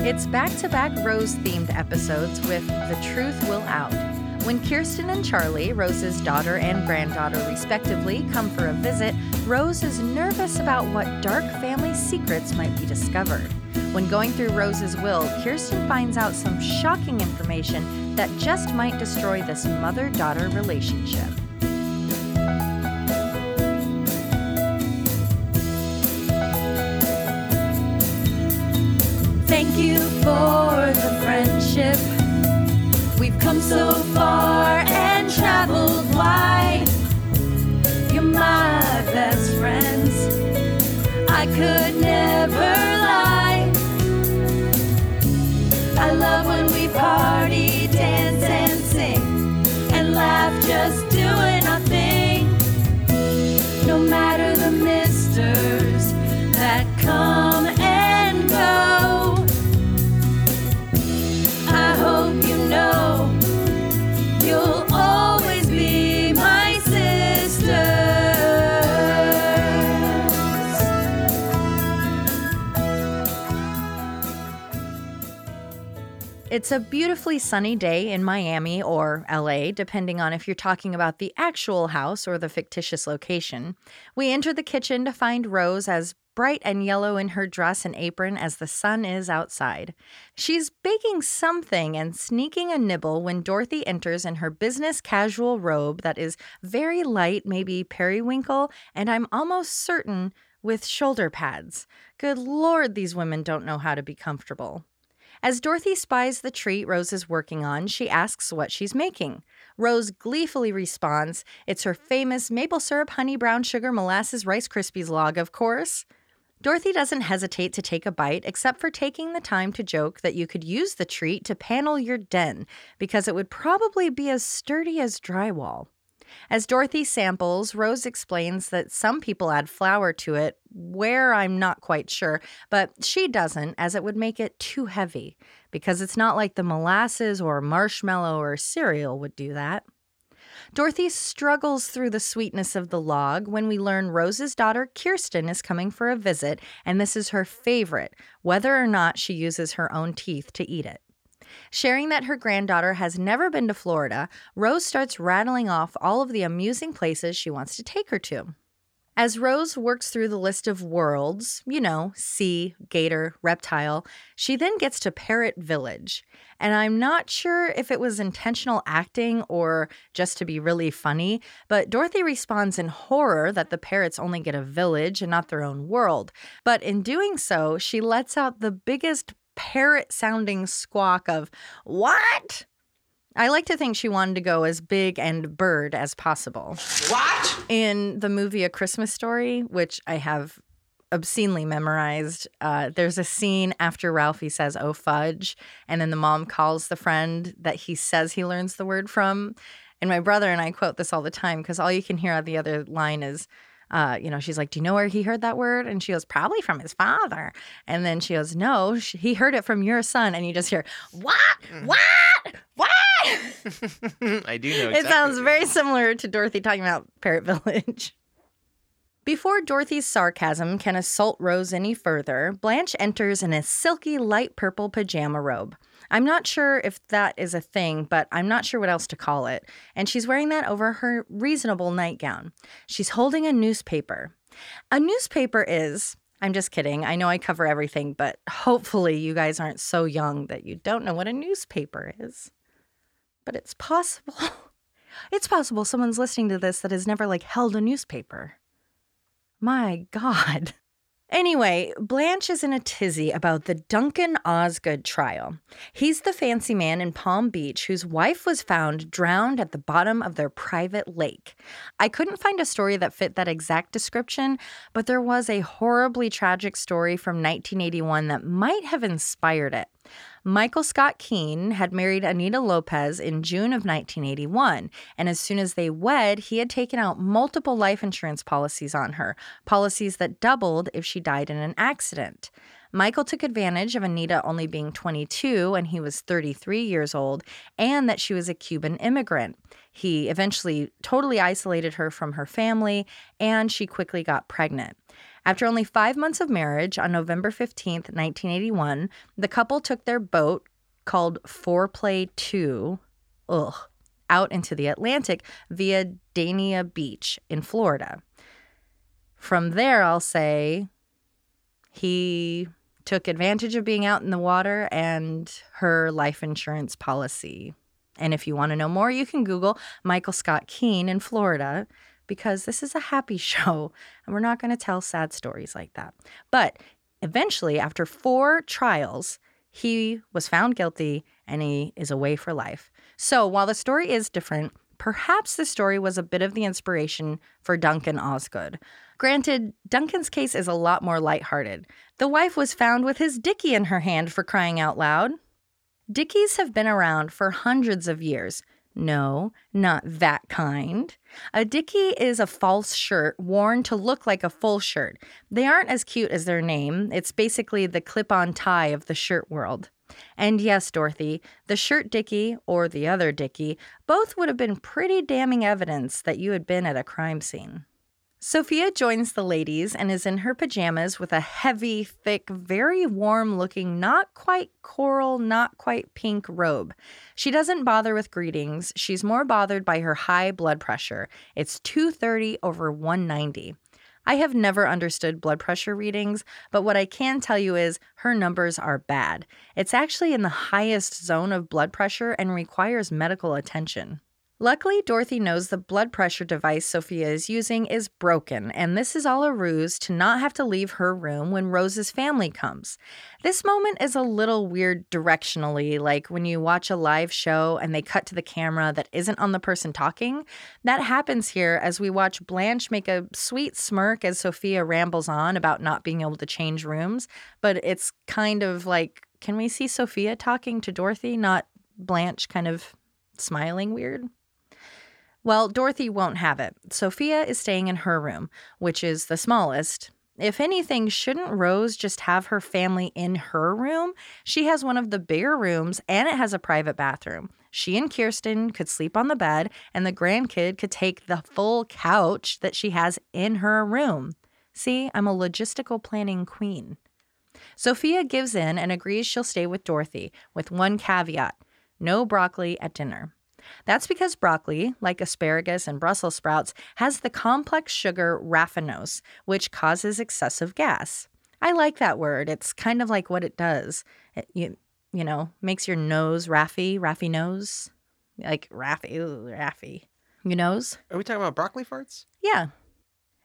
It's back-to-back Rose-themed episodes with The Truth Will Out. When Kirsten and Charlie, Rose's daughter and granddaughter respectively, come for a visit, Rose is nervous about what dark family secrets might be discovered. When going through Rose's will, Kirsten finds out some shocking information that just might destroy this mother-daughter relationship. Thank you for the friendship. We've come so far and traveled wide. You're my best friends. I could never lie. I love when we party, dance, and sing, and laugh just doing our thing. No matter the misters that come and go, I hope you know you'll always be my sister. It's a beautifully sunny day in Miami or L.A., depending on if you're talking about the actual house or the fictitious location. We enter the kitchen to find Rose as bright and yellow in her dress and apron as the sun is outside. She's baking something and sneaking a nibble when Dorothy enters in her business casual robe that is very light, maybe periwinkle, and I'm almost certain with shoulder pads. Good Lord, these women don't know how to be comfortable. As Dorothy spies the treat Rose is working on, she asks what she's making. Rose gleefully responds, "It's her famous maple syrup, honey, brown sugar, molasses, Rice Krispies log, of course." Dorothy doesn't hesitate to take a bite, except for taking the time to joke that you could use the treat to panel your den, because it would probably be as sturdy as drywall. As Dorothy samples, Rose explains that some people add flour to it, where I'm not quite sure, but she doesn't, as it would make it too heavy, because it's not like the molasses or marshmallow or cereal would do that. Dorothy struggles through the sweetness of the log when we learn Rose's daughter Kirsten is coming for a visit, and this is her favorite, whether or not she uses her own teeth to eat it. Sharing that her granddaughter has never been to Florida, Rose starts rattling off all of the amusing places she wants to take her to. As Rose works through the list of worlds, sea, gator, reptile, she then gets to Parrot Village. And I'm not sure if it was intentional acting or just to be really funny, but Dorothy responds in horror that the parrots only get a village and not their own world. But in doing so, she lets out the biggest parrot-sounding squawk of, "What?" I like to think she wanted to go as big and bird as possible. What? In the movie A Christmas Story, which I have obscenely memorized, there's a scene after Ralphie says, "Oh, fudge," and then the mom calls the friend that he says he learns the word from. And my brother and I quote this all the time because all you can hear on the other line is, she's like, "Do you know where he heard that word?" And she goes, "Probably from his father." And then she goes, "No, he heard it from your son." And you just hear, "What? What? What?" I do know exactly. It sounds very similar to Dorothy talking about Parrot Village. Before Dorothy's sarcasm can assault Rose any further, Blanche enters in a silky light purple pajama robe. I'm not sure if that is a thing, but I'm not sure what else to call it. And she's wearing that over her reasonable nightgown. She's holding a newspaper. A newspaper is, I'm just kidding, I know I cover everything, but hopefully you guys aren't so young that you don't know what a newspaper is. But it's possible. It's possible someone's listening to this that has never, held a newspaper. My God. Anyway, Blanche is in a tizzy about the Duncan Osgood trial. He's the fancy man in Palm Beach whose wife was found drowned at the bottom of their private lake. I couldn't find a story that fit that exact description, but there was a horribly tragic story from 1981 that might have inspired it. Michael Scott Keen had married Anita Lopez in June of 1981, and as soon as they wed, he had taken out multiple life insurance policies on her, policies that doubled if she died in an accident. Michael took advantage of Anita only being 22 and he was 33 years old, and that she was a Cuban immigrant. He eventually totally isolated her from her family, and she quickly got pregnant. After only 5 months of marriage, on November 15th, 1981, the couple took their boat called Foreplay 2 out into the Atlantic via Dania Beach in Florida. From there, I'll say he took advantage of being out in the water and her life insurance policy. And if you want to know more, you can Google Michael Scott Keen in Florida, because this is a happy show and we're not going to tell sad stories like that. But eventually, after 4 trials, he was found guilty and he is away for life. So while the story is different, perhaps the story was a bit of the inspiration for Duncan Osgood. Granted, Duncan's case is a lot more lighthearted. The wife was found with his dickie in her hand, for crying out loud. Dickies have been around for hundreds of years. No, not that kind. A dickie is a false shirt worn to look like a full shirt. They aren't as cute as their name. It's basically the clip-on tie of the shirt world. And yes, Dorothy, the shirt dickie or the other dickie, both would have been pretty damning evidence that you had been at a crime scene. Sophia joins the ladies and is in her pajamas with a heavy, thick, very warm-looking, not quite coral, not quite pink robe. She doesn't bother with greetings. She's more bothered by her high blood pressure. It's 230 over 190. I have never understood blood pressure readings, but what I can tell you is her numbers are bad. It's actually in the highest zone of blood pressure and requires medical attention. Luckily, Dorothy knows the blood pressure device Sophia is using is broken, and this is all a ruse to not have to leave her room when Rose's family comes. This moment is a little weird directionally, like when you watch a live show and they cut to the camera that isn't on the person talking. That happens here as we watch Blanche make a sweet smirk as Sophia rambles on about not being able to change rooms, but it's kind of like, can we see Sophia talking to Dorothy, not Blanche kind of smiling weird? Well, Dorothy won't have it. Sophia is staying in her room, which is the smallest. If anything, shouldn't Rose just have her family in her room? She has one of the bigger rooms, and it has a private bathroom. She and Kirsten could sleep on the bed, and the grandkid could take the full couch that she has in her room. See, I'm a logistical planning queen. Sophia gives in and agrees she'll stay with Dorothy, with one caveat: no broccoli at dinner. That's because broccoli, like asparagus and Brussels sprouts, has the complex sugar raffinose, which causes excessive gas. I like that word. It's kind of like what it does. You know, makes your nose raffy nose. Like raffy, ooh, raffy. Your nose? Are we talking about broccoli farts? Yeah.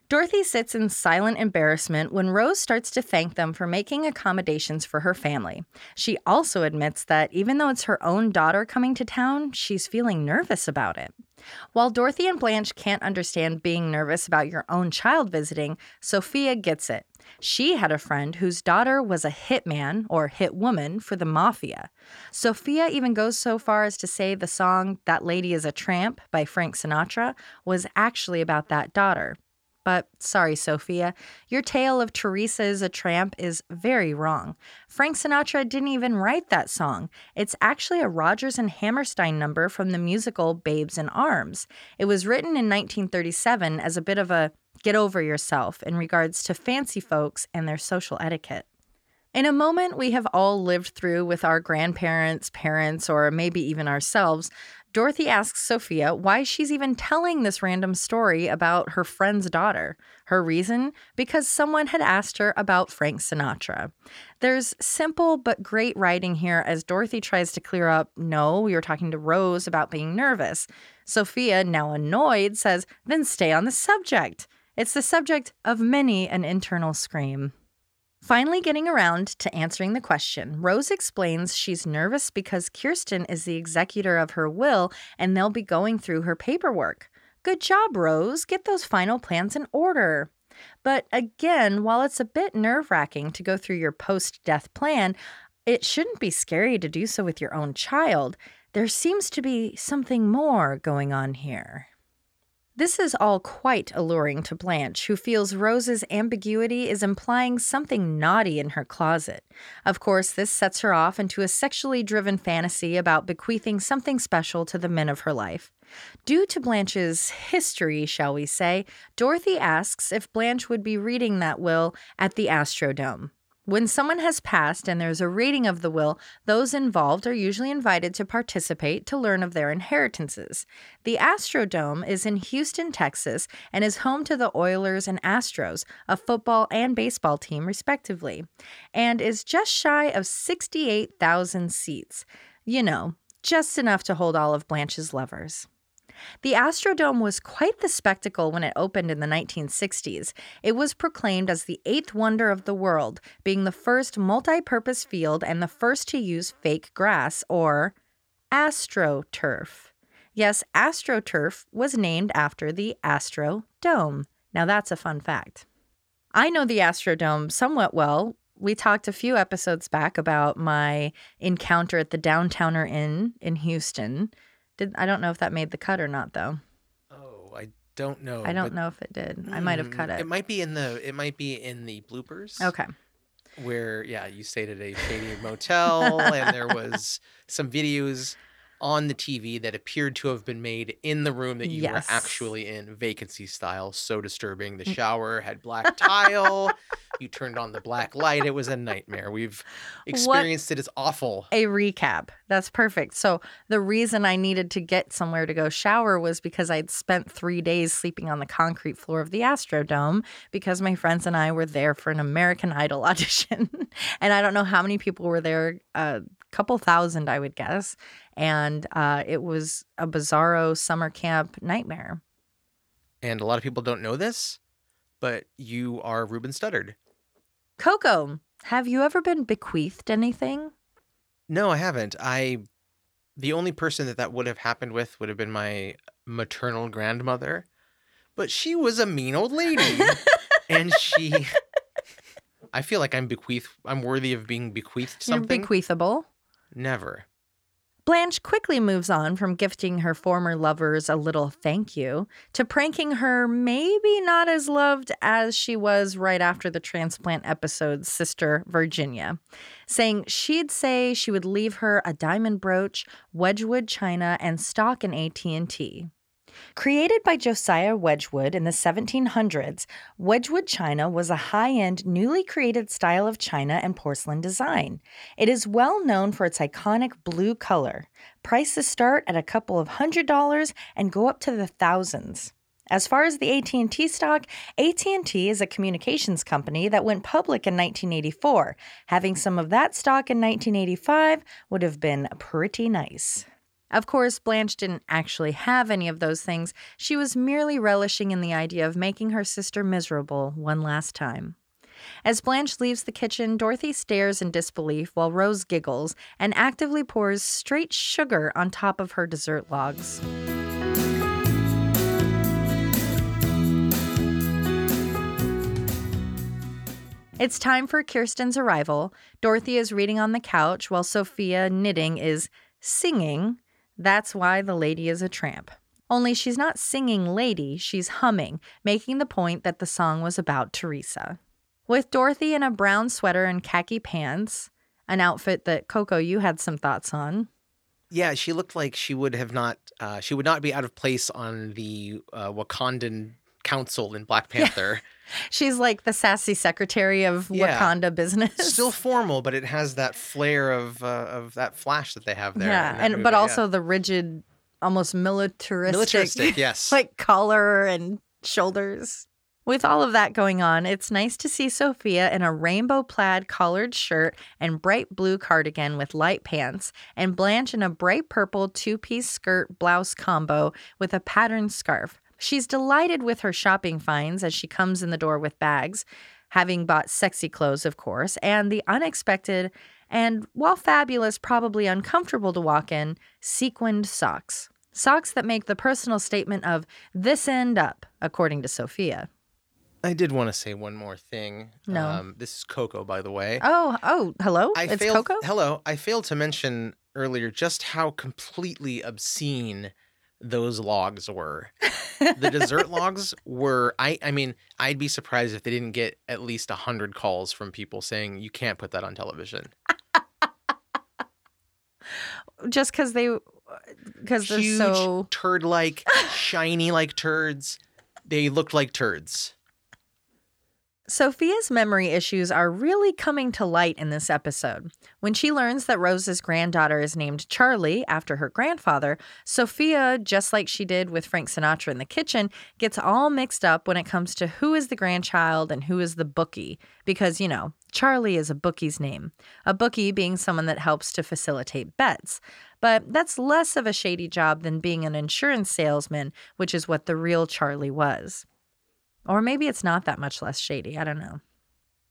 Dorothy sits in silent embarrassment when Rose starts to thank them for making accommodations for her family. She also admits that even though it's her own daughter coming to town, she's feeling nervous about it. While Dorothy and Blanche can't understand being nervous about your own child visiting, Sophia gets it. She had a friend whose daughter was a hitman or hitwoman for the mafia. Sophia even goes so far as to say the song "That Lady Is a Tramp" by Frank Sinatra was actually about that daughter. But sorry, Sophia, your tale of Teresa is a Tramp is very wrong. Frank Sinatra didn't even write that song. It's actually a Rodgers and Hammerstein number from the musical Babes in Arms. It was written in 1937 as a bit of a get over yourself in regards to fancy folks and their social etiquette. In a moment we have all lived through with our grandparents, parents, or maybe even ourselves, Dorothy asks Sophia why she's even telling this random story about her friend's daughter. Her reason? Because someone had asked her about Frank Sinatra. There's simple but great writing here as Dorothy tries to clear up, no, we were talking to Rose about being nervous. Sophia, now annoyed, says, then stay on the subject. It's the subject of many an internal scream. Finally getting around to answering the question, Rose explains she's nervous because Kirsten is the executor of her will and they'll be going through her paperwork. Good job, Rose. Get those final plans in order. But again, while it's a bit nerve-wracking to go through your post-death plan, it shouldn't be scary to do so with your own child. There seems to be something more going on here. This is all quite alluring to Blanche, who feels Rose's ambiguity is implying something naughty in her closet. Of course, this sets her off into a sexually driven fantasy about bequeathing something special to the men of her life. Due to Blanche's history, shall we say, Dorothy asks if Blanche would be reading that will at the Astrodome. When someone has passed and there's a reading of the will, those involved are usually invited to participate to learn of their inheritances. The Astrodome is in Houston, Texas, and is home to the Oilers and Astros, a football and baseball team respectively, and is just shy of 68,000 seats. You know, just enough to hold all of Blanche's lovers. The Astrodome was quite the spectacle when it opened in the 1960s. It was proclaimed as the eighth wonder of the world, being the first multi-purpose field and the first to use fake grass, or AstroTurf. Yes, AstroTurf was named after the Astrodome. Now that's a fun fact. I know the Astrodome somewhat well. We talked a few episodes back about my encounter at the Downtowner Inn in Houston. I don't know if that made the cut or not, though. Oh, I don't know. I don't know if it did. I might have cut it. It might be in the bloopers. Okay. Where, yeah, you stayed at a shady motel, and there was some videos on the TV that appeared to have been made in the room that you were actually in, vacancy style. So disturbing. The shower had black tile. You turned on the black light. It was a nightmare. We've experienced it. It's awful. A recap. That's perfect. So the reason I needed to get somewhere to go shower was because I'd spent 3 days sleeping on the concrete floor of the Astrodome because my friends and I were there for an American Idol audition. And I don't know how many people were there, a couple thousand, I would guess. And it was a bizarro summer camp nightmare. And a lot of people don't know this, but you are Ruben Studdard. Coco, have you ever been bequeathed anything? No, I haven't. The only person that would have happened with would have been my maternal grandmother. But she was a mean old lady. And she... I feel like I'm worthy of being bequeathed something. You're bequeathable. Never. Blanche quickly moves on from gifting her former lovers a little thank you to pranking her maybe not as loved as she was right after the transplant episode's sister, Virginia, saying she'd say she would leave her a diamond brooch, Wedgwood china, and stock in AT&T. Created by Josiah Wedgwood in the 1700s, Wedgwood china was a high-end, newly created style of china and porcelain design. It is well known for its iconic blue color. Prices start at a couple of $100s and go up to the thousands. As far as the AT&T stock, AT&T is a communications company that went public in 1984. Having some of that stock in 1985 would have been pretty nice. Of course, Blanche didn't actually have any of those things. She was merely relishing in the idea of making her sister miserable one last time. As Blanche leaves the kitchen, Dorothy stares in disbelief while Rose giggles and actively pours straight sugar on top of her dessert logs. It's time for Kirsten's arrival. Dorothy is reading on the couch while Sophia, knitting, is singing... That's why the lady is a tramp. Only she's not singing lady, she's humming, making the point that the song was about Teresa. With Dorothy in a brown sweater and khaki pants, an outfit that, Coco, you had some thoughts on. Yeah, she looked like she would not be out of place on the Wakandan council in Black Panther. Yeah. She's like the sassy secretary of Wakanda business. Still formal, but it has that flair of that flash that they have there. Yeah, but also the rigid, almost militaristic, yes, like collar and shoulders. With all of that going on, it's nice to see Sophia in a rainbow plaid collared shirt and bright blue cardigan with light pants, and Blanche in a bright purple two-piece skirt blouse combo with a patterned scarf. She's delighted with her shopping finds as she comes in the door with bags, having bought sexy clothes, of course, and the unexpected and, while fabulous, probably uncomfortable to walk in, sequined socks. Socks that make the personal statement of this end up, according to Sophia. I did want to say one more thing. No. This is Coco, by the way. Oh, hello? Hello. I failed to mention earlier just how completely obscene those logs were. The dessert logs were, I mean, I'd be surprised if they didn't get at least 100 calls from people saying, you can't put that on television. Just because they're so... turd-like, shiny like turds. They looked like turds. Sophia's memory issues are really coming to light in this episode. When she learns that Rose's granddaughter is named Charlie after her grandfather, Sophia, just like she did with Frank Sinatra in the kitchen, gets all mixed up when it comes to who is the grandchild and who is the bookie. Because, you know, Charlie is a bookie's name. A bookie being someone that helps to facilitate bets. But that's less of a shady job than being an insurance salesman, which is what the real Charlie was. Or maybe it's not that much less shady. I don't know.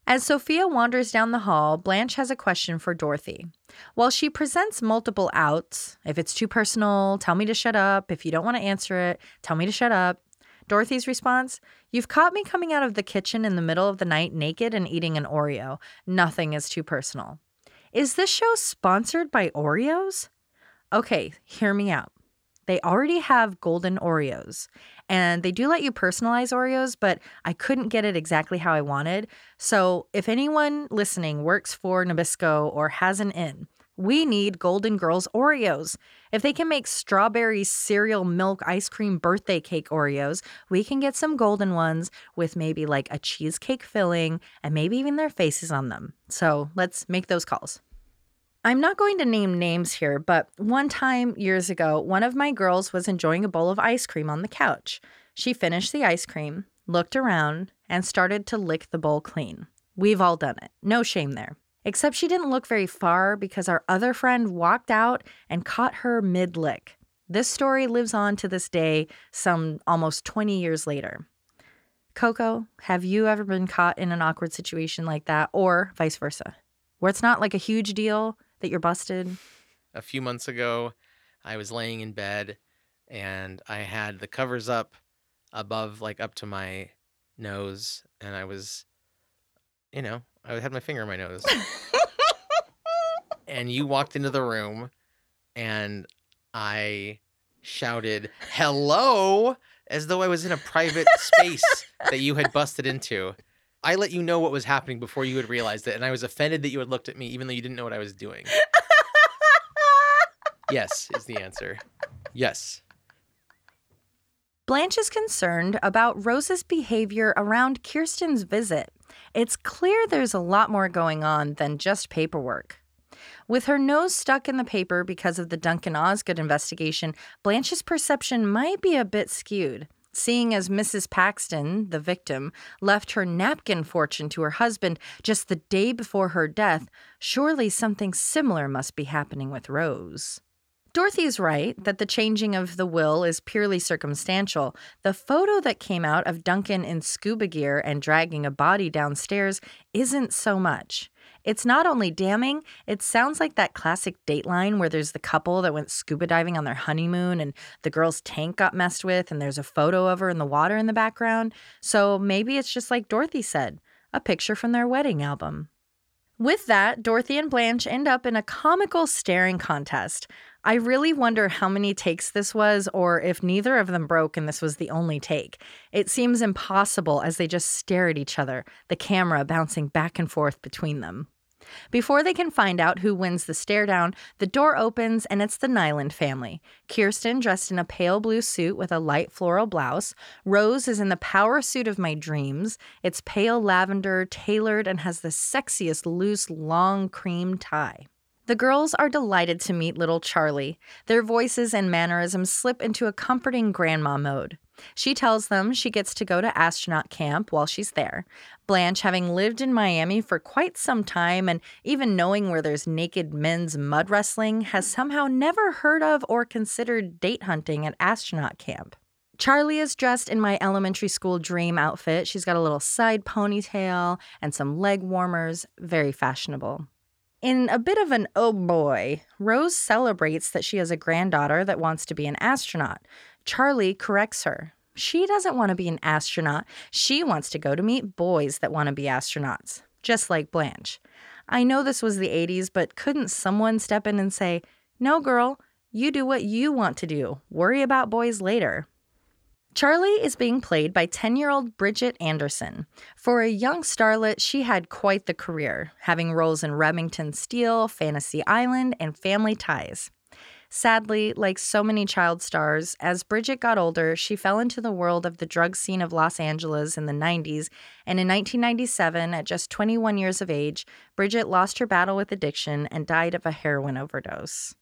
As Sophia wanders down the hall, Blanche has a question for Dorothy. While she presents multiple outs, if it's too personal, tell me to shut up. If you don't want to answer it, tell me to shut up. Dorothy's response, you've caught me coming out of the kitchen in the middle of the night naked and eating an Oreo. Nothing is too personal. Is this show sponsored by Oreos? Okay, hear me out. They already have golden Oreos, and they do let you personalize Oreos, but I couldn't get it exactly how I wanted. So if anyone listening works for Nabisco or has an inn, we need Golden Girls Oreos. If they can make strawberry cereal milk ice cream birthday cake Oreos, we can get some golden ones with maybe like a cheesecake filling and maybe even their faces on them. So let's make those calls. I'm not going to name names here, but one time years ago, one of my girls was enjoying a bowl of ice cream on the couch. She finished the ice cream, looked around, and started to lick the bowl clean. We've all done it. No shame there. Except she didn't look very far because our other friend walked out and caught her mid-lick. This story lives on to this day, some almost 20 years later. Coco, have you ever been caught in an awkward situation like that, or vice versa, where it's not like a huge deal that you're busted? A few months ago, I was laying in bed and I had the covers up above, like up to my nose. And I was, you know, I had my finger in my nose. And you walked into the room and I shouted, hello, as though I was in a private space that you had busted into. I let you know what was happening before you had realized it, and I was offended that you had looked at me even though you didn't know what I was doing. Yes is the answer. Yes. Blanche is concerned about Rose's behavior around Kirsten's visit. It's clear there's a lot more going on than just paperwork. With her nose stuck in the paper because of the Duncan Osgood investigation, Blanche's perception might be a bit skewed. Seeing as Mrs. Paxton, the victim, left her napkin fortune to her husband just the day before her death, surely something similar must be happening with Rose. Dorothy is right that the changing of the will is purely circumstantial. The photo that came out of Duncan in scuba gear and dragging a body downstairs isn't so much. It's not only damning, it sounds like that classic Dateline where there's the couple that went scuba diving on their honeymoon and the girl's tank got messed with and there's a photo of her in the water in the background. So maybe it's just like Dorothy said, a picture from their wedding album. With that, Dorothy and Blanche end up in a comical staring contest. I really wonder how many takes this was, or if neither of them broke and this was the only take. It seems impossible as they just stare at each other, the camera bouncing back and forth between them. Before they can find out who wins the stare down, the door opens and it's the Nyland family. Kirsten dressed in a pale blue suit with a light floral blouse. Rose is in the power suit of my dreams. It's pale lavender, tailored, and has the sexiest loose long cream tie. The girls are delighted to meet little Charlie. Their voices and mannerisms slip into a comforting grandma mode. She tells them she gets to go to astronaut camp while she's there. Blanche, having lived in Miami for quite some time and even knowing where there's naked men's mud wrestling, has somehow never heard of or considered date hunting at astronaut camp. Charlie is dressed in my elementary school dream outfit. She's got a little side ponytail and some leg warmers. Very fashionable. In a bit of an oh boy, Rose celebrates that she has a granddaughter that wants to be an astronaut. Charlie corrects her. She doesn't want to be an astronaut. She wants to go to meet boys that want to be astronauts, just like Blanche. I know this was the 80s, but couldn't someone step in and say, no, girl, You do what you want to do. Worry about boys later. Charlie is being played by 10-year-old Bridget Anderson. For a young starlet, she had quite the career, having roles in Remington Steele, Fantasy Island, and Family Ties. Sadly, like so many child stars, as Bridget got older, she fell into the world of the drug scene of Los Angeles in the 90s, and in 1997, at just 21 years of age, Bridget lost her battle with addiction and died of a heroin overdose.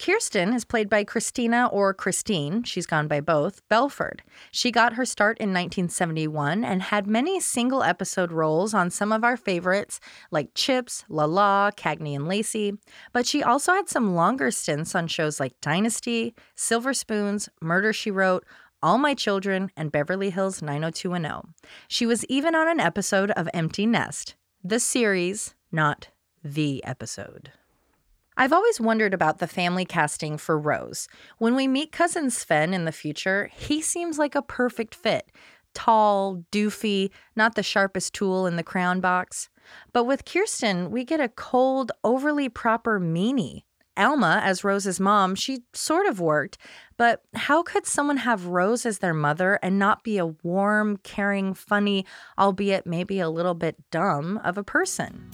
Kirsten is played by Christina or Christine, she's gone by both, Belford. She got her start in 1971 and had many single episode roles on some of our favorites like Chips, L.A. Law, Cagney and Lacey, but she also had some longer stints on shows like Dynasty, Silver Spoons, Murder, She Wrote, All My Children, and Beverly Hills 90210. She was even on an episode of Empty Nest, the series, not the episode. I've always wondered about the family casting for Rose. When we meet cousin Sven in the future, he seems like a perfect fit. Tall, doofy, not the sharpest tool in the crown box. But with Kirsten, we get a cold, overly proper meanie. Alma, as Rose's mom, she sort of worked, but how could someone have Rose as their mother and not be a warm, caring, funny, albeit maybe a little bit dumb, of a person?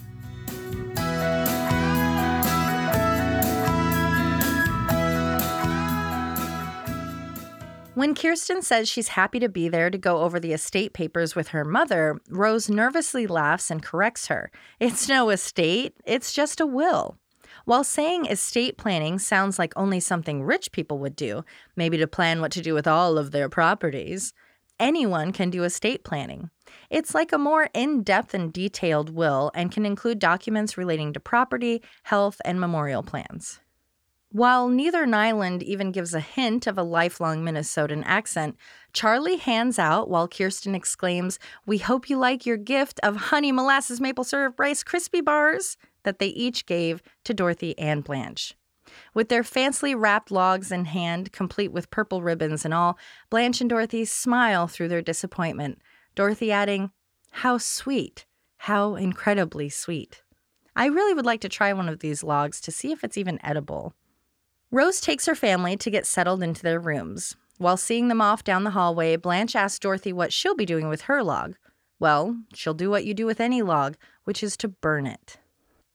When Kirsten says she's happy to be there to go over the estate papers with her mother, Rose nervously laughs and corrects her. It's no estate, it's just a will. While saying estate planning sounds like only something rich people would do, maybe to plan what to do with all of their properties, anyone can do estate planning. It's like a more in-depth and detailed will and can include documents relating to property, health, and memorial plans. While neither Nyland even gives a hint of a lifelong Minnesotan accent, Charlie hands out while Kirsten exclaims, "We hope you like your gift of honey molasses maple syrup Rice Krispie bars," that they each gave to Dorothy and Blanche. With their fancy wrapped logs in hand, complete with purple ribbons and all, Blanche and Dorothy smile through their disappointment, Dorothy adding, "How sweet, how incredibly sweet. I really would like to try one of these logs to see if it's even edible." Rose takes her family to get settled into their rooms. While seeing them off down the hallway, Blanche asks Dorothy what she'll be doing with her log. Well, she'll do what you do with any log, which is to burn it.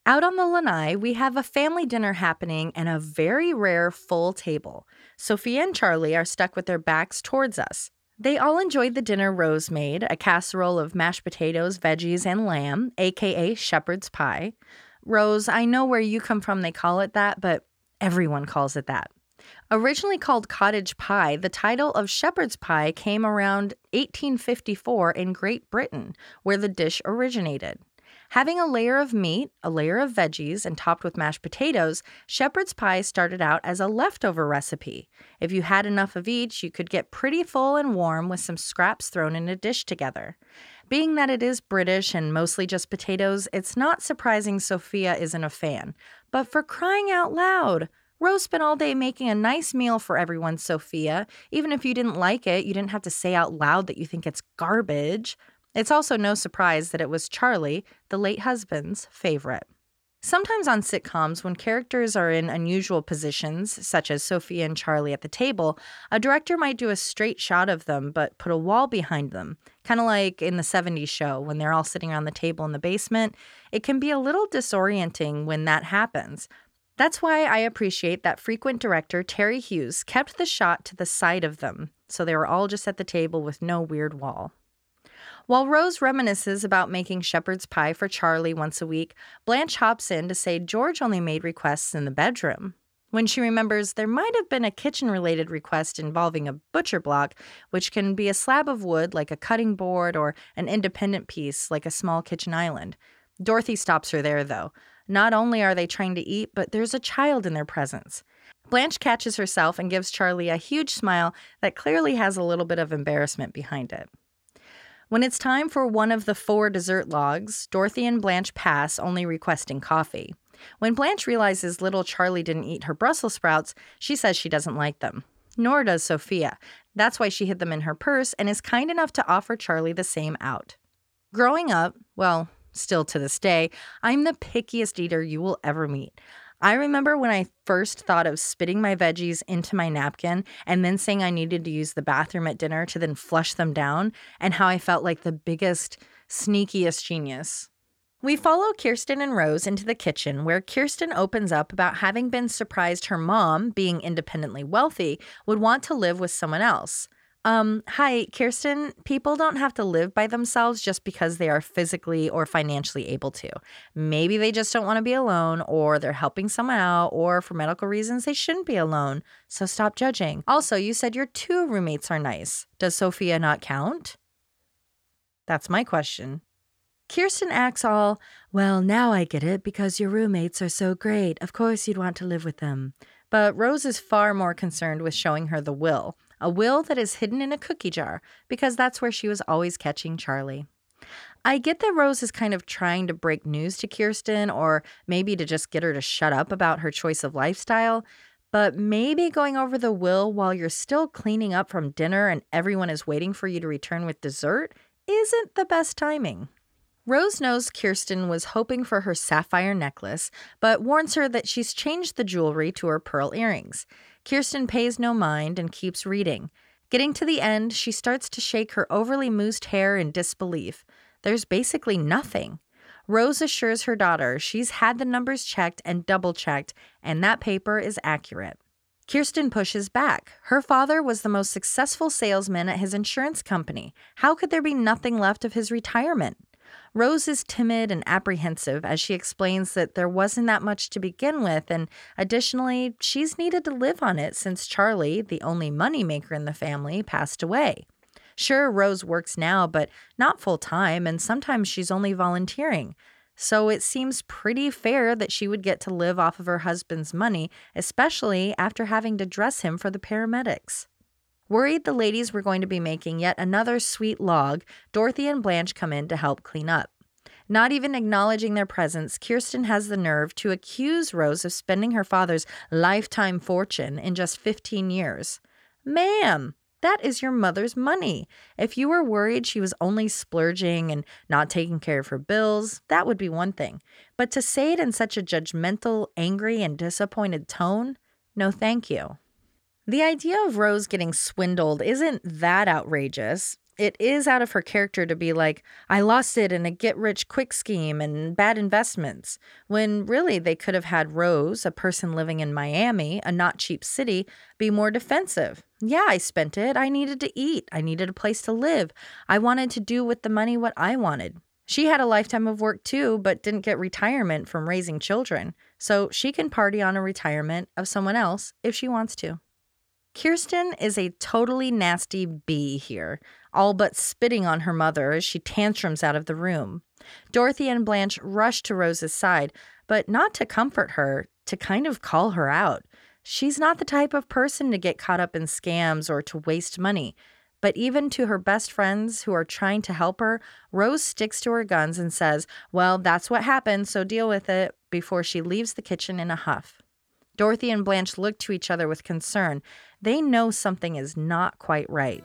Out on the lanai, we have a family dinner happening and a very rare full table. Sophia and Charlie are stuck with their backs towards us. They all enjoyed the dinner Rose made, a casserole of mashed potatoes, veggies, and lamb, aka shepherd's pie. Rose, I know where you come from they call it that, but everyone calls it that. Originally called cottage pie, the title of shepherd's pie came around 1854 in Great Britain, where the dish originated. Having a layer of meat, a layer of veggies, and topped with mashed potatoes, shepherd's pie started out as a leftover recipe. If you had enough of each, you could get pretty full and warm with some scraps thrown in a dish together. Being that it is British and mostly just potatoes, it's not surprising Sophia isn't a fan. But for crying out loud, Rose spent all day making a nice meal for everyone, Sophia. Even if you didn't like it, you didn't have to say out loud that you think it's garbage. It's also no surprise that it was Charlie, the late husband's, favorite. Sometimes on sitcoms, when characters are in unusual positions, such as Sophia and Charlie at the table, a director might do a straight shot of them but put a wall behind them, kind of like in the 70s show when they're all sitting around the table in the basement. It can be a little disorienting when that happens. That's why I appreciate that frequent director Terry Hughes kept the shot to the side of them, so they were all just at the table with no weird wall. While Rose reminisces about making shepherd's pie for Charlie once a week, Blanche hops in to say George only made requests in the bedroom. When she remembers there might have been a kitchen-related request involving a butcher block, which can be a slab of wood like a cutting board or an independent piece like a small kitchen island. Dorothy stops her there, though. Not only are they trying to eat, but there's a child in their presence. Blanche catches herself and gives Charlie a huge smile that clearly has a little bit of embarrassment behind it. When it's time for one of the 4 dessert logs, Dorothy and Blanche pass, only requesting coffee. When Blanche realizes little Charlie didn't eat her Brussels sprouts, she says she doesn't like them. Nor does Sophia. That's why she hid them in her purse and is kind enough to offer Charlie the same out. Growing up, well, still to this day, I'm the pickiest eater you will ever meet. I remember when I first thought of spitting my veggies into my napkin and then saying I needed to use the bathroom at dinner to then flush them down, and how I felt like the biggest, sneakiest genius. We follow Kirsten and Rose into the kitchen, where Kirsten opens up about having been surprised her mom, being independently wealthy, would want to live with someone else. Hi, Kirsten, people don't have to live by themselves just because they are physically or financially able to. Maybe they just don't want to be alone, or they're helping someone out, or for medical reasons, they shouldn't be alone. So stop judging. Also, you said your two roommates are nice. Does Sophia not count? That's my question. Kirsten acts all, well, now I get it because your roommates are so great. Of course you'd want to live with them. But Rose is far more concerned with showing her the will. A will that is hidden in a cookie jar, because that's where she was always catching Charlie. I get that Rose is kind of trying to break news to Kirsten, or maybe to just get her to shut up about her choice of lifestyle, but maybe going over the will while you're still cleaning up from dinner and everyone is waiting for you to return with dessert isn't the best timing. Rose knows Kirsten was hoping for her sapphire necklace, but warns her that she's changed the jewelry to her pearl earrings. Kirsten pays no mind and keeps reading. Getting to the end, she starts to shake her overly moused hair in disbelief. There's basically nothing. Rose assures her daughter she's had the numbers checked and double-checked, and that paper is accurate. Kirsten pushes back. Her father was the most successful salesman at his insurance company. How could there be nothing left of his retirement? Rose is timid and apprehensive as she explains that there wasn't that much to begin with, and additionally, she's needed to live on it since Charlie, the only moneymaker in the family, passed away. Sure, Rose works now, but not full-time, and sometimes she's only volunteering. So it seems pretty fair that she would get to live off of her husband's money, especially after having to dress him for the paramedics. Worried the ladies were going to be making yet another sweet log, Dorothy and Blanche come in to help clean up. Not even acknowledging their presence, Kirsten has the nerve to accuse Rose of spending her father's lifetime fortune in just 15 years. Ma'am, that is your mother's money. If you were worried she was only splurging and not taking care of her bills, that would be one thing. But to say it in such a judgmental, angry, and disappointed tone, no thank you. The idea of Rose getting swindled isn't that outrageous. It is out of her character to be like, I lost it in a get-rich-quick scheme and bad investments, when really they could have had Rose, a person living in Miami, a not-cheap city, be more defensive. Yeah, I spent it. I needed to eat. I needed a place to live. I wanted to do with the money what I wanted. She had a lifetime of work too, but didn't get retirement from raising children, so she can party on a retirement of someone else if she wants to. Kirsten is a totally nasty bee here, all but spitting on her mother as she tantrums out of the room. Dorothy and Blanche rush to Rose's side, but not to comfort her, to kind of call her out. She's not the type of person to get caught up in scams or to waste money. But even to her best friends who are trying to help her, Rose sticks to her guns and says, well, that's what happened, so deal with it, before she leaves the kitchen in a huff. Dorothy and Blanche look to each other with concern. They know something is not quite right.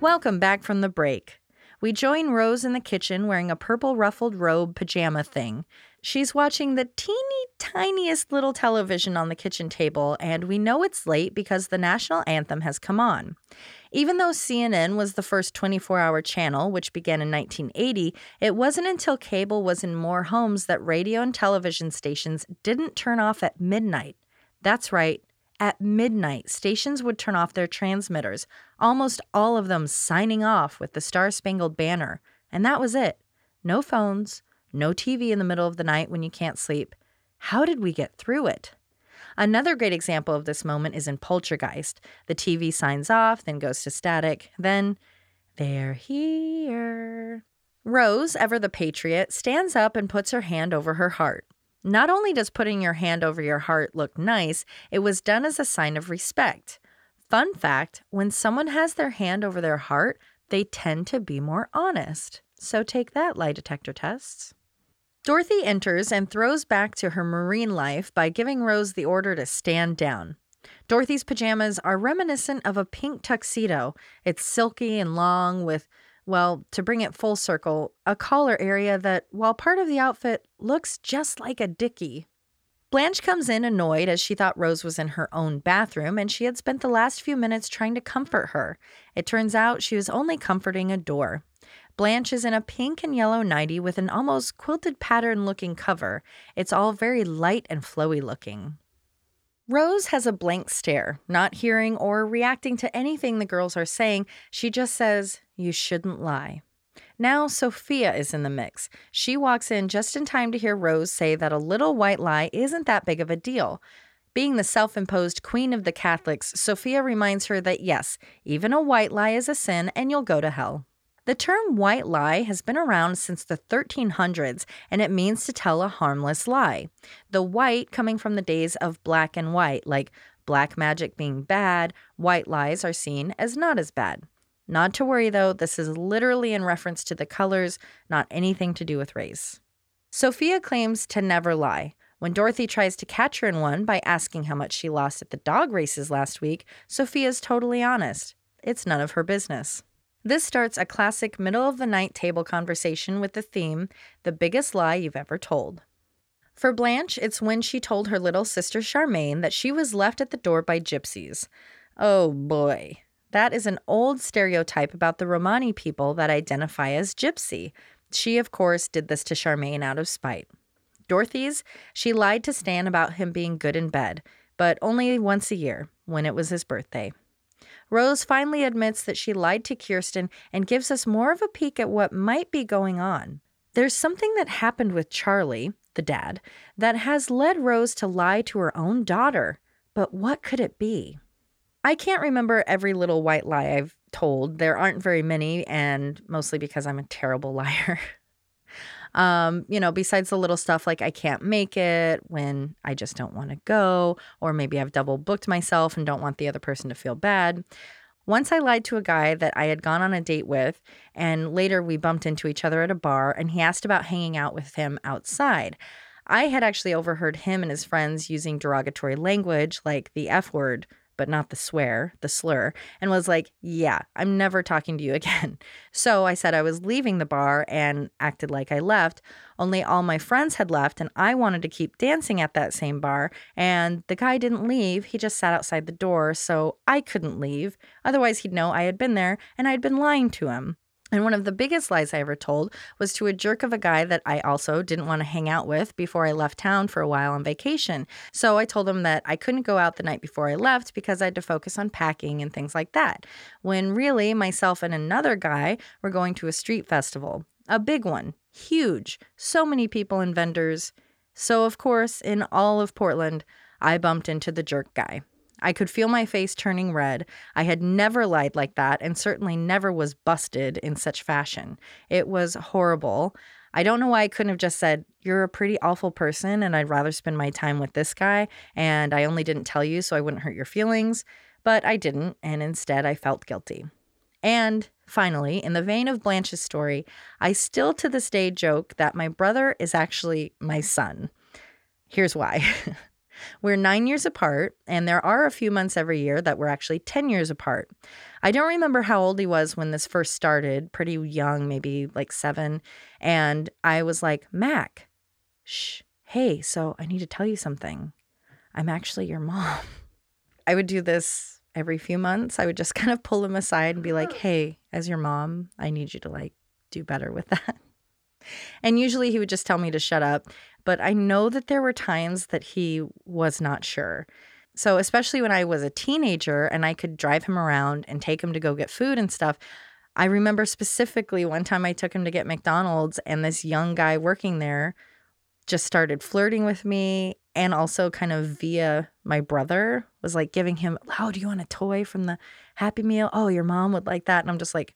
Welcome back from the break. We join Rose in the kitchen wearing a purple ruffled robe pajama thing. She's watching the teeny tiniest little television on the kitchen table, and we know it's late because the national anthem has come on. Even though CNN was the first 24-hour channel, which began in 1980, it wasn't until cable was in more homes that radio and television stations didn't turn off at midnight. That's right, at midnight, stations would turn off their transmitters, almost all of them signing off with the Star-Spangled Banner. And that was it. No phones, no TV in the middle of the night when you can't sleep. How did we get through it? Another great example of this moment is in Poltergeist. The TV signs off, then goes to static, then, they're here. Rose, ever the patriot, stands up and puts her hand over her heart. Not only does putting your hand over your heart look nice, it was done as a sign of respect. Fun fact, when someone has their hand over their heart, they tend to be more honest. So take that, lie detector tests. Dorothy enters and throws back to her marine life by giving Rose the order to stand down. Dorothy's pajamas are reminiscent of a pink tuxedo. It's silky and long with, well, to bring it full circle, a collar area that, while part of the outfit, looks just like a dickie. Blanche comes in annoyed as she thought Rose was in her own bathroom, and she had spent the last few minutes trying to comfort her. It turns out she was only comforting a door. Blanche is in a pink and yellow nightie with an almost quilted pattern-looking cover. It's all very light and flowy-looking. Rose has a blank stare, not hearing or reacting to anything the girls are saying. She just says, "You shouldn't lie." Now Sophia is in the mix. She walks in just in time to hear Rose say that a little white lie isn't that big of a deal. Being the self-imposed queen of the Catholics, Sophia reminds her that yes, even a white lie is a sin and you'll go to hell. The term white lie has been around since the 1300s, and it means to tell a harmless lie. The white coming from the days of black and white, like black magic being bad, white lies are seen as not as bad. Not to worry, though, this is literally in reference to the colors, not anything to do with race. Sophia claims to never lie. When Dorothy tries to catch her in one by asking how much she lost at the dog races last week, Sophia's totally honest. It's none of her business. This starts a classic middle-of-the-night table conversation with the theme, "The Biggest Lie You've Ever Told." For Blanche, it's when she told her little sister Charmaine that she was left at the door by gypsies. Oh boy. That is an old stereotype about the Romani people that identify as gypsy. She, of course, did this to Charmaine out of spite. Dorothy's, she lied to Stan about him being good in bed, but only once a year, when it was his birthday. Rose finally admits that she lied to Kirsten and gives us more of a peek at what might be going on. There's something that happened with Charlie, the dad, that has led Rose to lie to her own daughter. But what could it be? I can't remember every little white lie I've told. There aren't very many, and mostly because I'm a terrible liar. Besides the little stuff like I can't make it when I just don't want to go, or maybe I've double booked myself and don't want the other person to feel bad. Once I lied to a guy that I had gone on a date with, and later we bumped into each other at a bar, and he asked about hanging out with him outside. I had actually overheard him and his friends using derogatory language like the F word, but not the swear, the slur, and was like, yeah, I'm never talking to you again. So I said I was leaving the bar and acted like I left, only all my friends had left and I wanted to keep dancing at that same bar, and the guy didn't leave, he just sat outside the door, so I couldn't leave. Otherwise, he'd know I had been there and I'd been lying to him. And one of the biggest lies I ever told was to a jerk of a guy that I also didn't want to hang out with before I left town for a while on vacation. So I told him that I couldn't go out the night before I left because I had to focus on packing and things like that, when really myself and another guy were going to a street festival. A big one. Huge. So many people and vendors. So, of course, in all of Portland, I bumped into the jerk guy. I could feel my face turning red. I had never lied like that and certainly never was busted in such fashion. It was horrible. I don't know why I couldn't have just said, "You're a pretty awful person and I'd rather spend my time with this guy and I only didn't tell you so I wouldn't hurt your feelings," but I didn't, and instead I felt guilty. And finally, in the vein of Blanche's story, I still to this day joke that my brother is actually my son. Here's why. We're 9 years apart, and there are a few months every year that we're actually 10 years apart. I don't remember how old he was when this first started, pretty young, maybe like 7, and I was like, "Mac, shh, hey, so I need to tell you something. I'm actually your mom." I would do this every few months. I would just kind of pull him aside and be like, "Hey, as your mom, I need you to like do better with that." And usually he would just tell me to shut up, but I know that there were times that he was not sure. So especially when I was a teenager and I could drive him around and take him to go get food and stuff, I remember specifically one time I took him to get McDonald's and this young guy working there just started flirting with me, and also kind of via my brother was like giving him, "Oh, do you want a toy from the Happy Meal? Oh, your mom would like that." And I'm just like,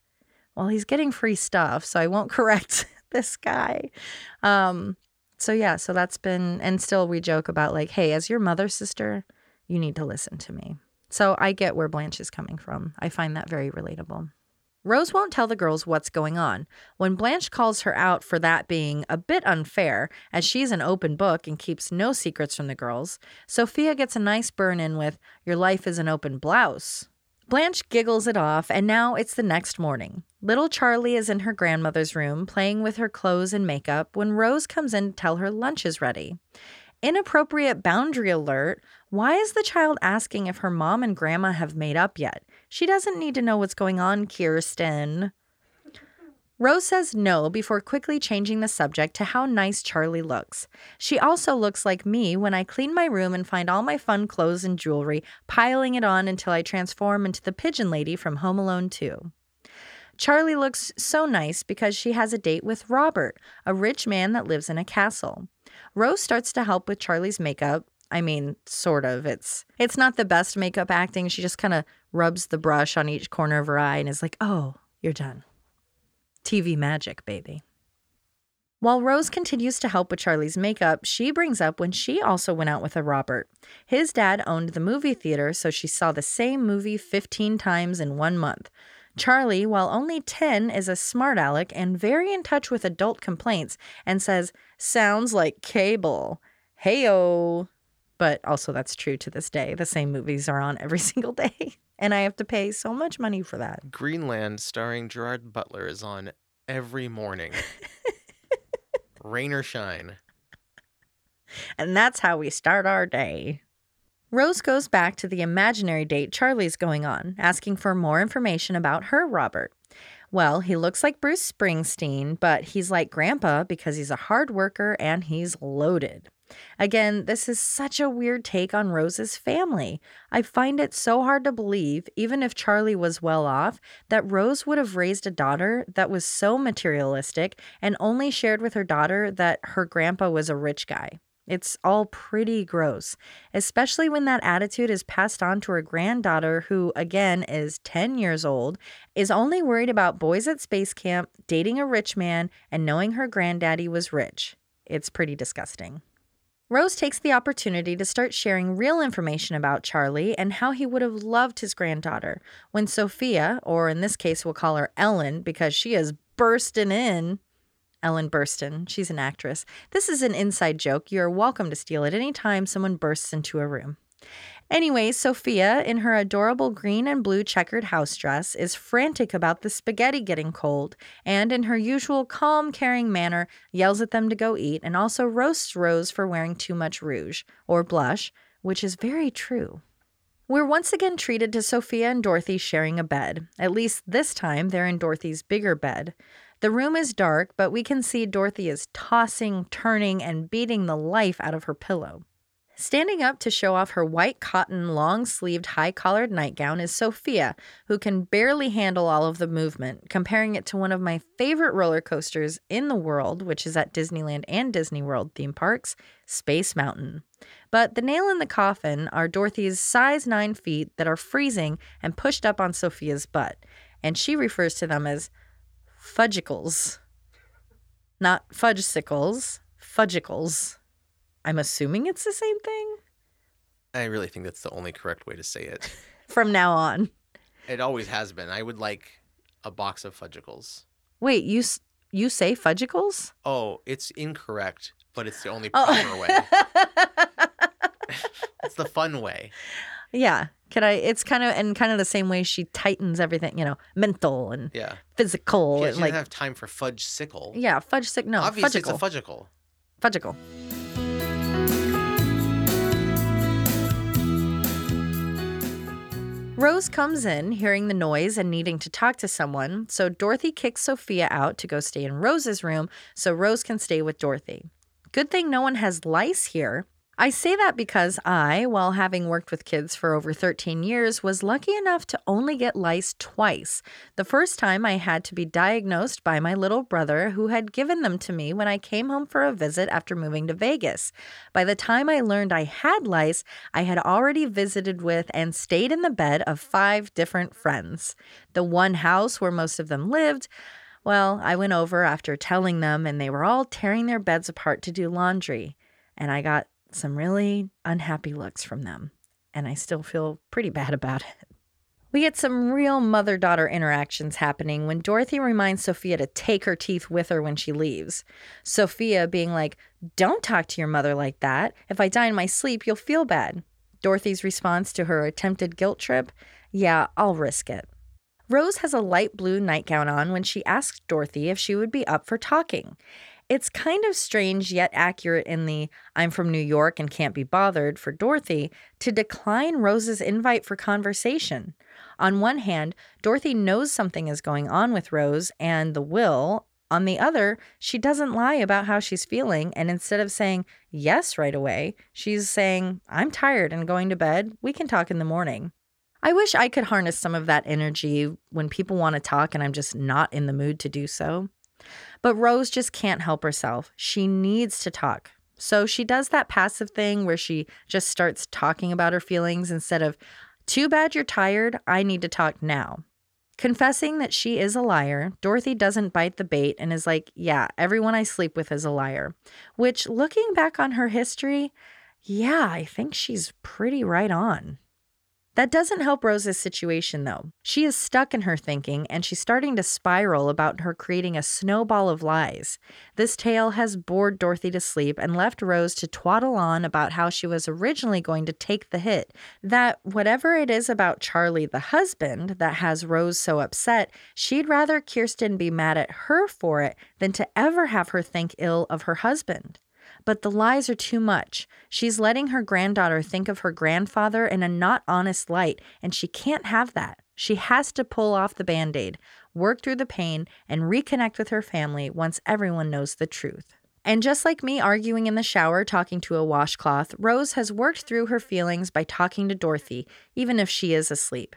well, he's getting free stuff, so I won't correct this guy. So that's been, and still we joke about like, "Hey, as your mother's sister, you need to listen to me." So I get where Blanche is coming from. I find that very relatable. Rose won't tell the girls what's going on, when Blanche calls her out for that being a bit unfair, as she's an open book and keeps no secrets from the girls. Sophia gets a nice burn-in with, "Your life is an open blouse." Blanche giggles it off, and now it's the next morning. Little Charlie is in her grandmother's room, playing with her clothes and makeup, when Rose comes in to tell her lunch is ready. Inappropriate boundary alert. Why is the child asking if her mom and grandma have made up yet? She doesn't need to know what's going on, Kirsten. Rose says no before quickly changing the subject to how nice Charlie looks. She also looks like me when I clean my room and find all my fun clothes and jewelry, piling it on until I transform into the pigeon lady from Home Alone 2. Charlie looks so nice because she has a date with Robert, a rich man that lives in a castle. Rose starts to help with Charlie's makeup. I mean, sort of. It's not the best makeup acting. She just kind of rubs the brush on each corner of her eye and is like, "Oh, you're done." TV magic, baby. While Rose continues to help with Charlie's makeup, she brings up when she also went out with a Robert. His dad owned the movie theater, so she saw the same movie 15 times in 1 month. Charlie, while only 10, is a smart aleck and very in touch with adult complaints and says, "Sounds like cable. Heyo." But also that's true to this day. The same movies are on every single day. And I have to pay so much money for that. Greenland starring Gerard Butler is on every morning. Rain or shine. And that's how we start our day. Rose goes back to the imaginary date Charlie's going on, asking for more information about her Robert. Well, he looks like Bruce Springsteen, but he's like Grandpa because he's a hard worker and he's loaded. Again, this is such a weird take on Rose's family. I find it so hard to believe, even if Charlie was well off, that Rose would have raised a daughter that was so materialistic and only shared with her daughter that her grandpa was a rich guy. It's all pretty gross, especially when that attitude is passed on to her granddaughter, who, again, is 10 years old, is only worried about boys at space camp, dating a rich man, and knowing her granddaddy was rich. It's pretty disgusting. Rose takes the opportunity to start sharing real information about Charlie and how he would have loved his granddaughter, when Sophia, or in this case we'll call her Ellen because she is bursting in, Ellen Burstyn. She's an actress. This is an inside joke. You're welcome to steal it any time someone bursts into a room. Anyway, Sophia, in her adorable green and blue checkered house dress, is frantic about the spaghetti getting cold and, in her usual calm, caring manner, yells at them to go eat and also roasts Rose for wearing too much rouge, or blush, which is very true. We're once again treated to Sophia and Dorothy sharing a bed. At least this time, they're in Dorothy's bigger bed. The room is dark, but we can see Dorothy is tossing, turning, and beating the life out of her pillow. Standing up to show off her white cotton, long-sleeved, high-collared nightgown is Sophia, who can barely handle all of the movement, comparing it to one of my favorite roller coasters in the world, which is at Disneyland and Disney World theme parks, Space Mountain. But the nail in the coffin are Dorothy's size 9 feet that are freezing and pushed up on Sophia's butt, and she refers to them as fudgicles. Not fudgesicles, fudgicles. I'm assuming it's the same thing? I really think that's the only correct way to say it. From now on. It always has been. I would like a box of fudgicles. Wait, you say fudgicles? Oh, it's incorrect, but it's the only proper way. It's the fun way. Yeah. It's kind of the same way she tightens everything, mental and physical. Yeah, she doesn't have time for fudge sickle. Yeah, fudge sickle. No, obviously fudgicle. It's a fudgicle. Fudgicle. Rose comes in, hearing the noise and needing to talk to someone, so Dorothy kicks Sophia out to go stay in Rose's room so Rose can stay with Dorothy. Good thing no one has lice here. I say that because I, while having worked with kids for over 13 years, was lucky enough to only get lice twice. The first time I had to be diagnosed by my little brother, who had given them to me when I came home for a visit after moving to Vegas. By the time I learned I had lice, I had already visited with and stayed in the bed of 5 different friends. The one house where most of them lived, well, I went over after telling them, and they were all tearing their beds apart to do laundry, and I got some really unhappy looks from them, and I still feel pretty bad about it. We get some real mother-daughter interactions happening when Dorothy reminds Sophia to take her teeth with her when she leaves. Sophia being like, "Don't talk to your mother like that. If I die in my sleep, you'll feel bad." Dorothy's response to her attempted guilt trip, "Yeah, I'll risk it." Rose has a light blue nightgown on when she asks Dorothy if she would be up for talking. It's kind of strange yet accurate in the "I'm from New York and can't be bothered" for Dorothy to decline Rose's invite for conversation. On one hand, Dorothy knows something is going on with Rose and the will. On the other, she doesn't lie about how she's feeling, and instead of saying yes right away, she's saying, "I'm tired and going to bed. We can talk in the morning." I wish I could harness some of that energy when people want to talk and I'm just not in the mood to do so. But Rose just can't help herself. She needs to talk. So she does that passive thing where she just starts talking about her feelings instead of, "Too bad you're tired. I need to talk now." Confessing that she is a liar, Dorothy doesn't bite the bait and is like, "Yeah, everyone I sleep with is a liar." Which, looking back on her history, yeah, I think she's pretty right on. That doesn't help Rose's situation, though. She is stuck in her thinking, and she's starting to spiral about her creating a snowball of lies. This tale has bored Dorothy to sleep and left Rose to twaddle on about how she was originally going to take the hit, that whatever it is about Charlie, the husband, that has Rose so upset, she'd rather Kirsten be mad at her for it than to ever have her think ill of her husband. But the lies are too much. She's letting her granddaughter think of her grandfather in a not honest light, and she can't have that. She has to pull off the Band-Aid, work through the pain, and reconnect with her family once everyone knows the truth. And just like me arguing in the shower talking to a washcloth, Rose has worked through her feelings by talking to Dorothy, even if she is asleep.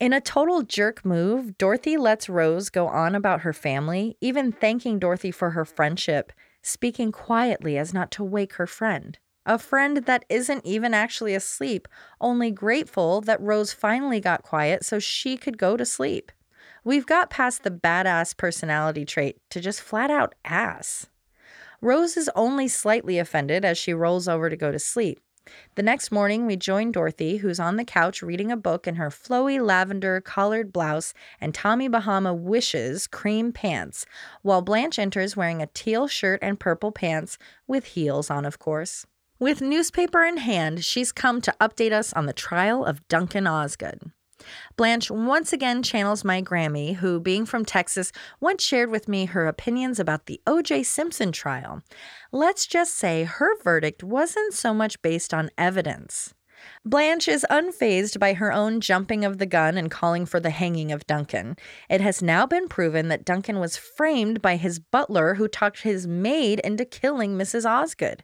In a total jerk move, Dorothy lets Rose go on about her family, even thanking Dorothy for her friendship, speaking quietly as not to wake her friend. A friend that isn't even actually asleep, only grateful that Rose finally got quiet so she could go to sleep. We've got past the badass personality trait to just flat out ass. Rose is only slightly offended as she rolls over to go to sleep. The next morning, we join Dorothy, who's on the couch reading a book in her flowy lavender collared blouse and Tommy Bahama Wishes cream pants, while Blanche enters wearing a teal shirt and purple pants, with heels on, of course. With newspaper in hand, she's come to update us on the trial of Duncan Osgood. Blanche once again channels my Grammy, who, being from Texas, once shared with me her opinions about the O.J. Simpson trial. Let's just say her verdict wasn't so much based on evidence. Blanche is unfazed by her own jumping of the gun and calling for the hanging of Duncan. It has now been proven that Duncan was framed by his butler, who talked his maid into killing Mrs. Osgood.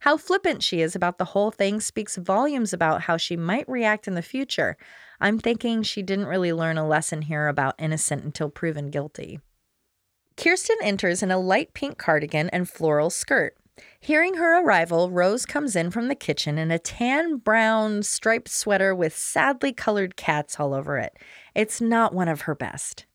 How flippant she is about the whole thing speaks volumes about how she might react in the future. I'm thinking she didn't really learn a lesson here about innocent until proven guilty. Kirsten enters in a light pink cardigan and floral skirt. Hearing her arrival, Rose comes in from the kitchen in a tan brown striped sweater with sadly colored cats all over it. It's not one of her best.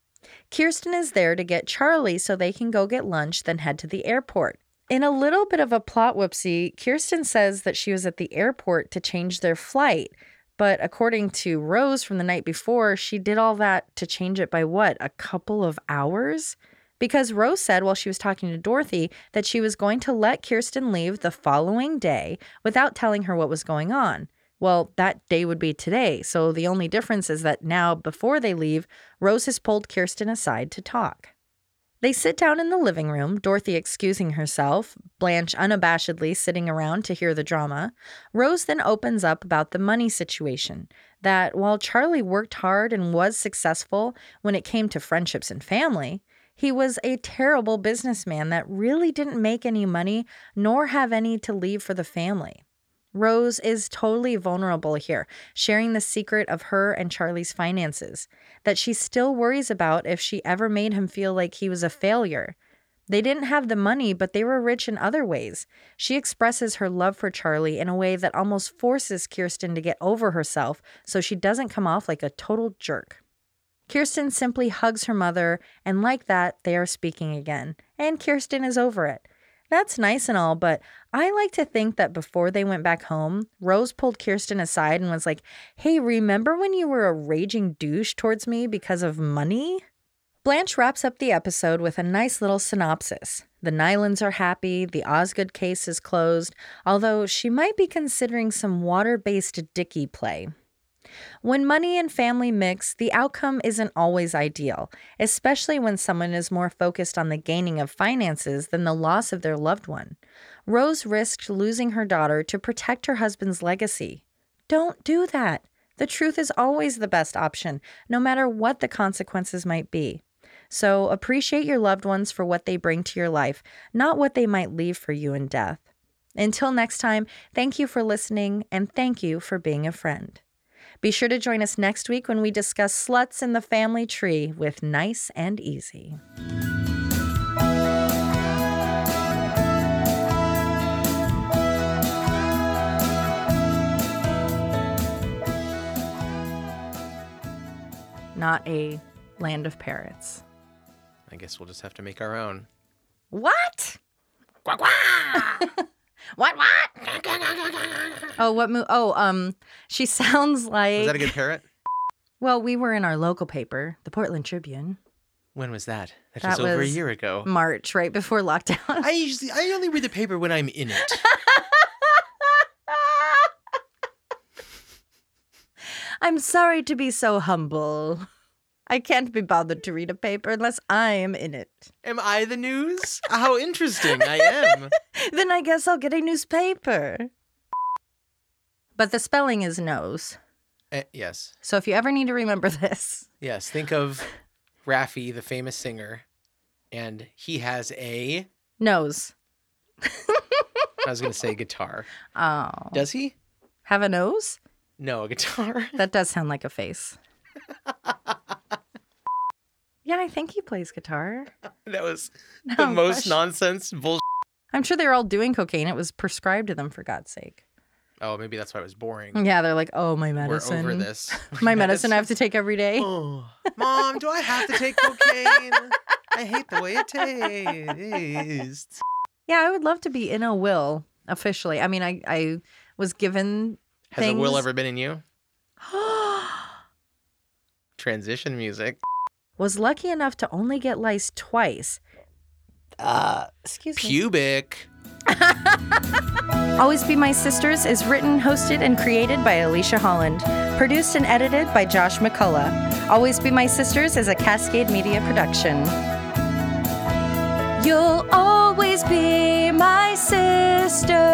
Kirsten is there to get Charlie so they can go get lunch, then head to the airport. In a little bit of a plot whoopsie, Kirsten says that she was at the airport to change their flight, but according to Rose from the night before, she did all that to change it by what, a couple of hours? Because Rose said while she was talking to Dorothy that she was going to let Kirsten leave the following day without telling her what was going on. Well, that day would be today, so the only difference is that now, before they leave, Rose has pulled Kirsten aside to talk. They sit down in the living room, Dorothy excusing herself, Blanche unabashedly sitting around to hear the drama. Rose then opens up about the money situation, that while Charlie worked hard and was successful when it came to friendships and family, he was a terrible businessman that really didn't make any money nor have any to leave for the family. Rose is totally vulnerable here, sharing the secret of her and Charlie's finances, that she still worries about if she ever made him feel like he was a failure. They didn't have the money, but they were rich in other ways. She expresses her love for Charlie in a way that almost forces Kirsten to get over herself so she doesn't come off like a total jerk. Kirsten simply hugs her mother, and like that, they are speaking again, and Kirsten is over it. That's nice and all, but I like to think that before they went back home, Rose pulled Kirsten aside and was like, hey, remember when you were a raging douche towards me because of money? Blanche wraps up the episode with a nice little synopsis. The Nylans are happy, the Osgood case is closed, although she might be considering some water-based dicky play. When money and family mix, the outcome isn't always ideal, especially when someone is more focused on the gaining of finances than the loss of their loved one. Rose risked losing her daughter to protect her husband's legacy. Don't do that. The truth is always the best option, no matter what the consequences might be. So appreciate your loved ones for what they bring to your life, not what they might leave for you in death. Until next time, thank you for listening, and thank you for being a friend. Be sure to join us next week when we discuss Sluts in the Family Tree with Nice and Easy. Not a land of parrots. I guess we'll just have to make our own. What? Quack, quack! What? Oh, what move? Oh, she sounds like... Was that a good parrot? Well, we were in our local paper, the Portland Tribune. When was that? That was over a year ago. March, right before lockdown. I only read the paper when I'm in it. I'm sorry to be so humble. I can't be bothered to read a paper unless I'm in it. Am I the news? How interesting I am. Then I guess I'll get a newspaper. But the spelling is nose. Yes. So if you ever need to remember this. Yes, think of Raffi, the famous singer, and he has a... nose. I was going to say guitar. Oh. Does he? Have a nose? No, a guitar. That does sound like a face. Yeah, I think he plays guitar. That was the most nonsense bullshit. I'm sure they were all doing cocaine. It was prescribed to them, for God's sake. Oh, maybe that's why it was boring. Yeah, they're like, oh, my medicine. We're over this. My medicine I have to take every day. Oh. Mom, do I have to take cocaine? I hate the way it tastes. Yeah, I would love to be in a will, officially. I mean, I was given things. Has a will ever been in you? Transition music. Was lucky enough to only get lice twice. Excuse me. Pubic. Always Be My Sisters is written, hosted, and created by Alicia Holland. Produced and edited by Josh McCullough. Always Be My Sisters is a Cascade Media production. You'll always be my sister.